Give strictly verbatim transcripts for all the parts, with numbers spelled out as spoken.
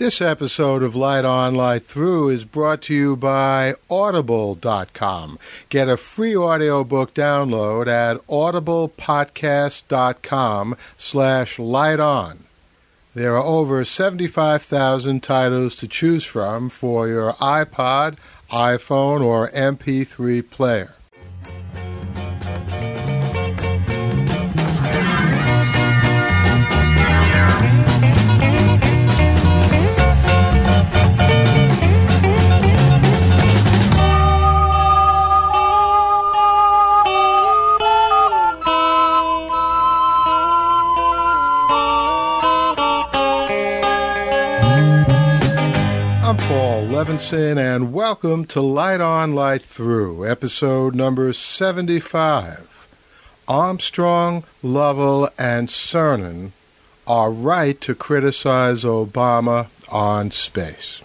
This episode of Light On, Light Through is brought to you by Audible dot com. Get a free audiobook download at audible podcast dot com slash light on. There are over seventy-five thousand titles to choose from for your iPod, iPhone, or M P three player. Levinson, and welcome to Light On, Light Through, episode number seventy-five. Armstrong, Lovell, and Cernan are right to criticize Obama on space.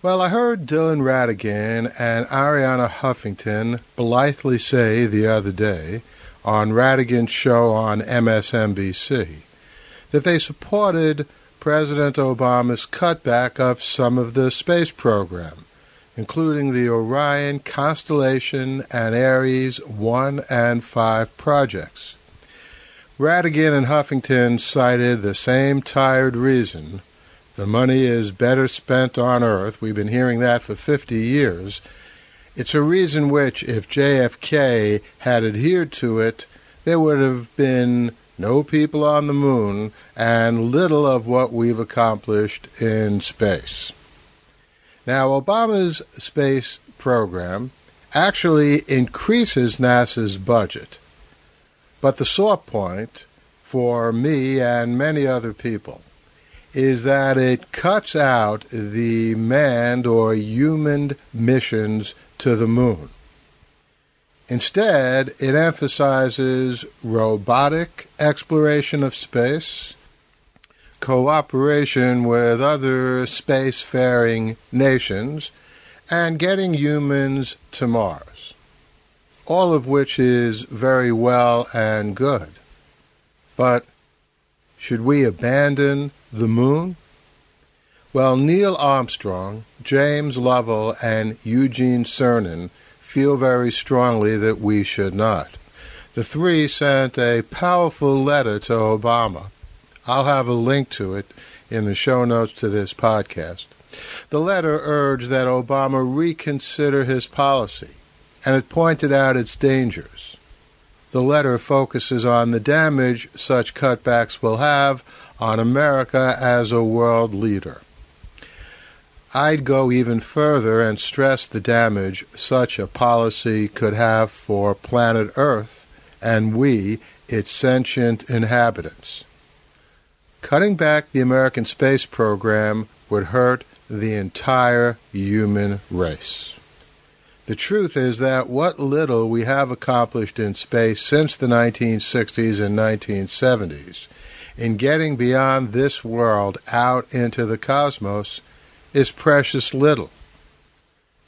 Well, I heard Dylan Ratigan and Ariana Huffington blithely say the other day on Ratigan's show on M S N B C that they supported President Obama's cutback of some of the space program, including the Orion, Constellation, and Ares one and five projects. Ratigan and Huffington cited the same tired reason: the money is better spent on Earth. We've been hearing that for fifty years. It's a reason which, if J F K had adhered to it, there would have been no people on the moon, and little of what we've accomplished in space. Now, Obama's space program actually increases NASA's budget, but the sore point for me and many other people is that it cuts out the manned or human missions to the moon. Instead, it emphasizes robotic exploration of space, cooperation with other spacefaring nations, and getting humans to Mars, all of which is very well and good. But should we abandon the moon? Well, Neil Armstrong, James Lovell, and Eugene Cernan feel very strongly that we should not. The three sent a powerful letter to Obama. I'll have a link to it in the show notes to this podcast. The letter urged that Obama reconsider his policy, and it pointed out its dangers. The letter focuses on the damage such cutbacks will have on America as a world leader. I'd go even further and stress the damage such a policy could have for planet Earth and we, its sentient inhabitants. Cutting back the American space program would hurt the entire human race. The truth is that what little we have accomplished in space since the nineteen sixties and nineteen seventies in getting beyond this world out into the cosmos is precious little.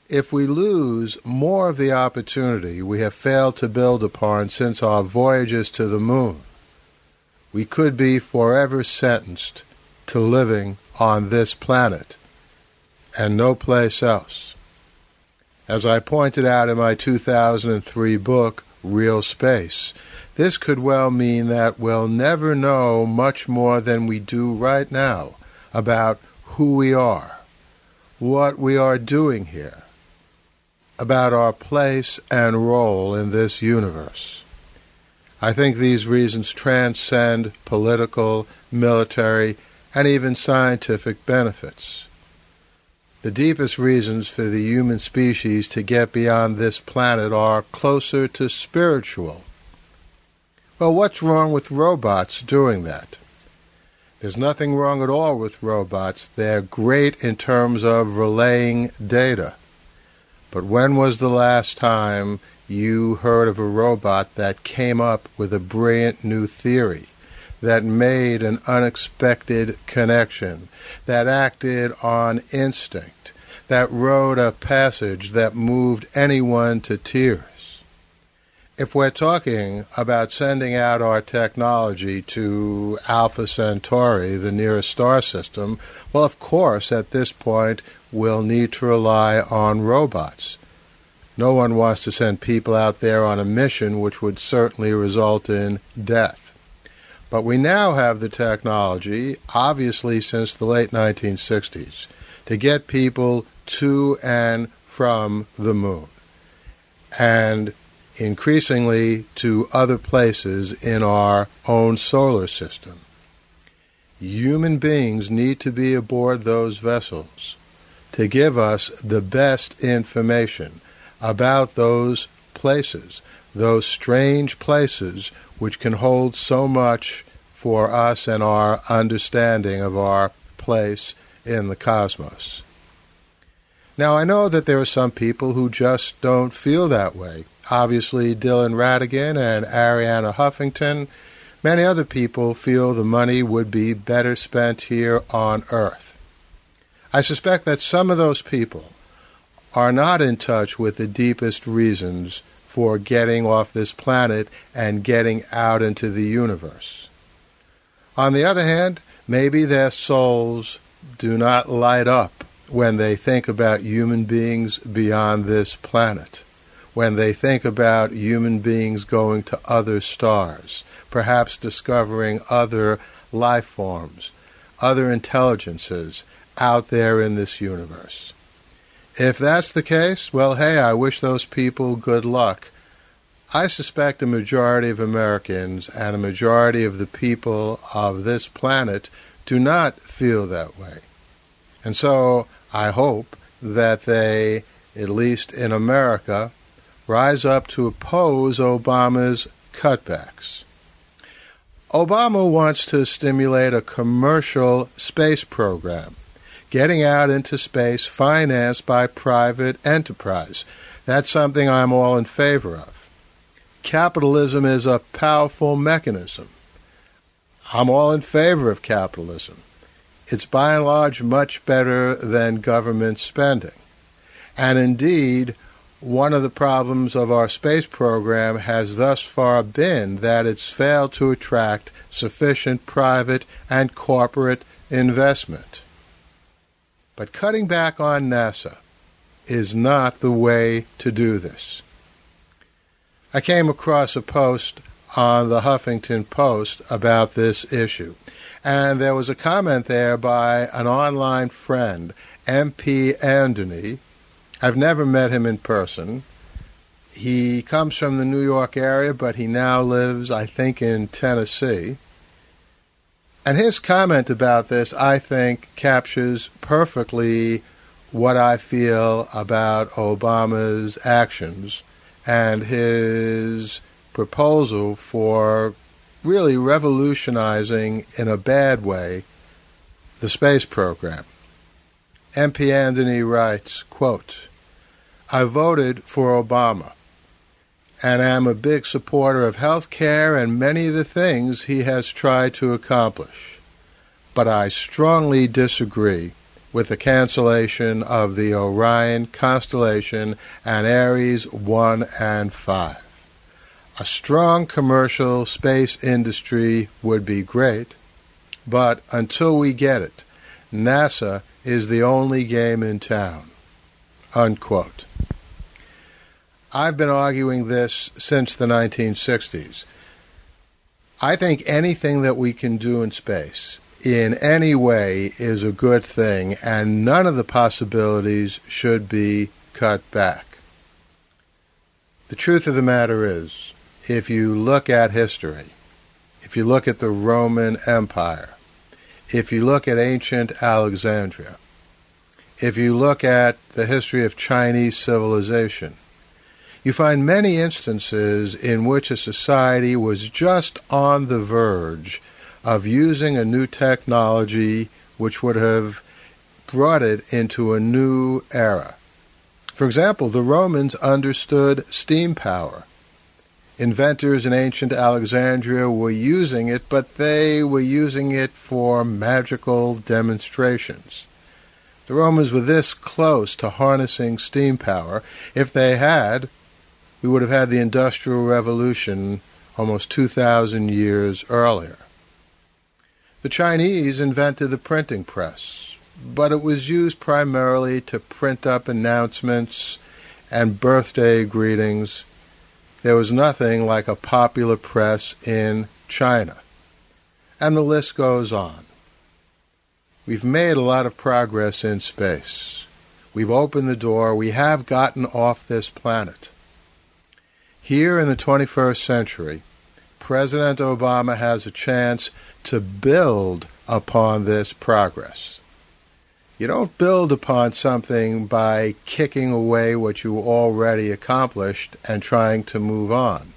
If we lose more of the opportunity we have failed to build upon since our voyages to the moon, we could be forever sentenced to living on this planet and no place else. As I pointed out in my two thousand three book, Real Space, this could well mean that we'll never know much more than we do right now about who we are, what we are doing here, about our place and role in this universe. I think these reasons transcend political, military, and even scientific benefits. The deepest reasons for the human species to get beyond this planet are closer to spiritual. Well, what's wrong with robots doing that? There's nothing wrong at all with robots. They're great in terms of relaying data. But when was the last time you heard of a robot that came up with a brilliant new theory, that made an unexpected connection, that acted on instinct, that rode a passage that moved anyone to tears? if we're talking about sending out our technology to Alpha Centauri, the nearest star system, well, of course, at this point, we'll need to rely on robots. No one wants to send people out there on a mission which would certainly result in death. But we now have the technology, obviously since the late nineteen sixties, to get people to and from the moon, and increasingly to other places in our own solar system. Human beings need to be aboard those vessels to give us the best information about those places, those strange places which can hold so much for us and our understanding of our place in the cosmos. Now, I know that there are some people who just don't feel that way. Obviously, Dylan Ratigan and Ariana Huffington. Many other people feel the money would be better spent here on Earth. I suspect that some of those people are not in touch with the deepest reasons for getting off this planet and getting out into the universe. On the other hand, maybe their souls do not light up when they think about human beings beyond this planet, when they think about human beings going to other stars, perhaps discovering other life forms, other intelligences out there in this universe. If that's the case, well, hey, I wish those people good luck. I suspect a majority of Americans and a majority of the people of this planet do not feel that way. And so I hope that they, at least in America, rise up to oppose Obama's cutbacks. Obama wants to stimulate a commercial space program, getting out into space financed by private enterprise. That's something I'm all in favor of. Capitalism is a powerful mechanism. I'm all in favor of capitalism. It's by and large much better than government spending. And indeed, one of the problems of our space program has thus far been that it's failed to attract sufficient private and corporate investment. But cutting back on NASA is not the way to do this. I came across a post on the Huffington Post about this issue, and there was a comment there by an online friend, M P Andaughnay. I've never met him in person. He comes from the New York area, but he now lives, I think, in Tennessee. And his comment about this, I think, captures perfectly what I feel about Obama's actions and his proposal for really revolutionizing, in a bad way, the space program. M P Andaughnay writes, quote, "I voted for Obama, and am a big supporter of health care and many of the things he has tried to accomplish. But I strongly disagree with the cancellation of the Orion, Constellation, and Ares one and five. A strong commercial space industry would be great, but until we get it, NASA is the only game in town." Unquote. I've been arguing this since the nineteen sixties. I think anything that we can do in space in any way is a good thing, and none of the possibilities should be cut back. The truth of the matter is, if you look at history, if you look at the Roman Empire, if you look at ancient Alexandria, if you look at the history of Chinese civilization, you find many instances in which a society was just on the verge of using a new technology which would have brought it into a new era. For example, the Romans understood steam power. Inventors in ancient Alexandria were using it, but they were using it for magical demonstrations. The Romans were this close to harnessing steam power. If they had, we would have had the Industrial Revolution almost two thousand years earlier. The Chinese invented the printing press, but it was used primarily to print up announcements and birthday greetings. There was nothing like a popular press in China. And the list goes on. We've made a lot of progress in space. We've opened the door. We have gotten off this planet. Here in the twenty-first century, President Obama has a chance to build upon this progress. You don't build upon something by kicking away what you already accomplished and trying to move on.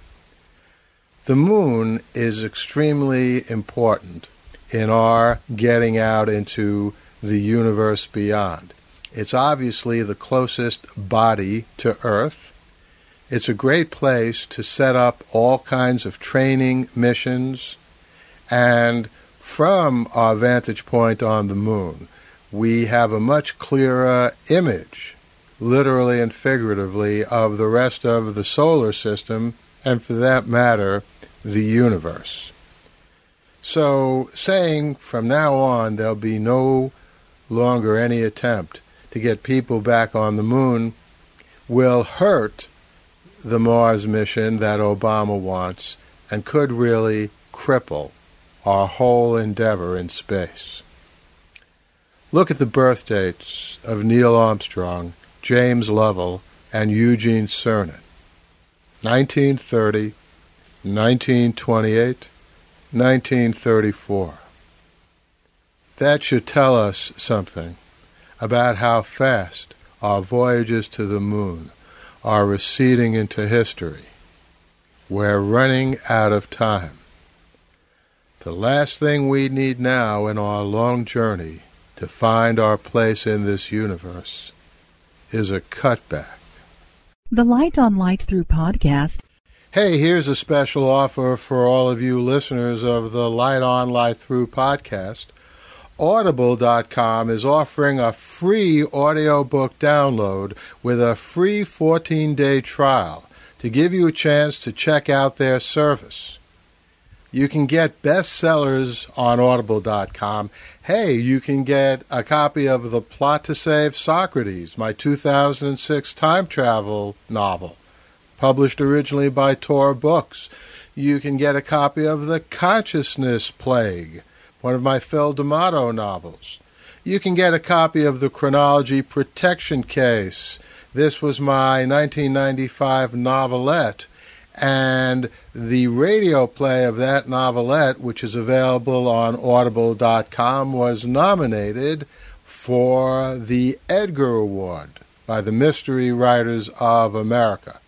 The moon is extremely important in our getting out into the universe beyond. It's obviously the closest body to Earth. It's a great place to set up all kinds of training missions. And from our vantage point on the moon, we have a much clearer image, literally and figuratively, of the rest of the solar system, and for that matter, the universe. So saying from now on there'll be no longer any attempt to get people back on the moon will hurt the Mars mission that Obama wants and could really cripple our whole endeavor in space. Look at the birth dates of Neil Armstrong, James Lovell, and Eugene Cernan. nineteen thirty, nineteen twenty-eight, nineteen thirty-four. That should tell us something about how fast our voyages to the moon are receding into history. We're running out of time. The last thing we need now in our long journey to find our place in this universe is a cutback. The Light on Light Through podcast. Hey, here's a special offer for all of you listeners of the Light on Light Through podcast. Audible dot com is offering a free audiobook download with a free fourteen-day trial to give you a chance to check out their service. You can get bestsellers on Audible dot com. Hey, you can get a copy of The Plot to Save Socrates, my two thousand six time travel novel, published originally by Tor Books. You can get a copy of The Consciousness Plague, one of my Phil D'Amato novels. You can get a copy of the Chronology Protection Case. This was my nineteen ninety-five novelette, and the radio play of that novelette, which is available on Audible dot com, was nominated for the Edgar Award by the Mystery Writers of America.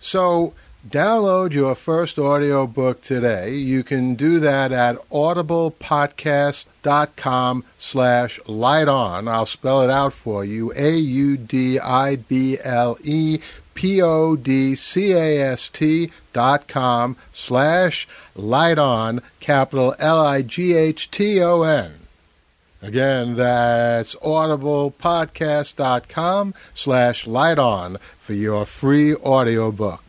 So, download your first audiobook today. You can do that at audiblepodcast.com slash light on. I'll spell it out for you. A-U-D-I-B-L-E P O D C A S T dot com slash light on, capital L I G H T O N. Again, that's audiblepodcast.com slash light on for your free audiobook.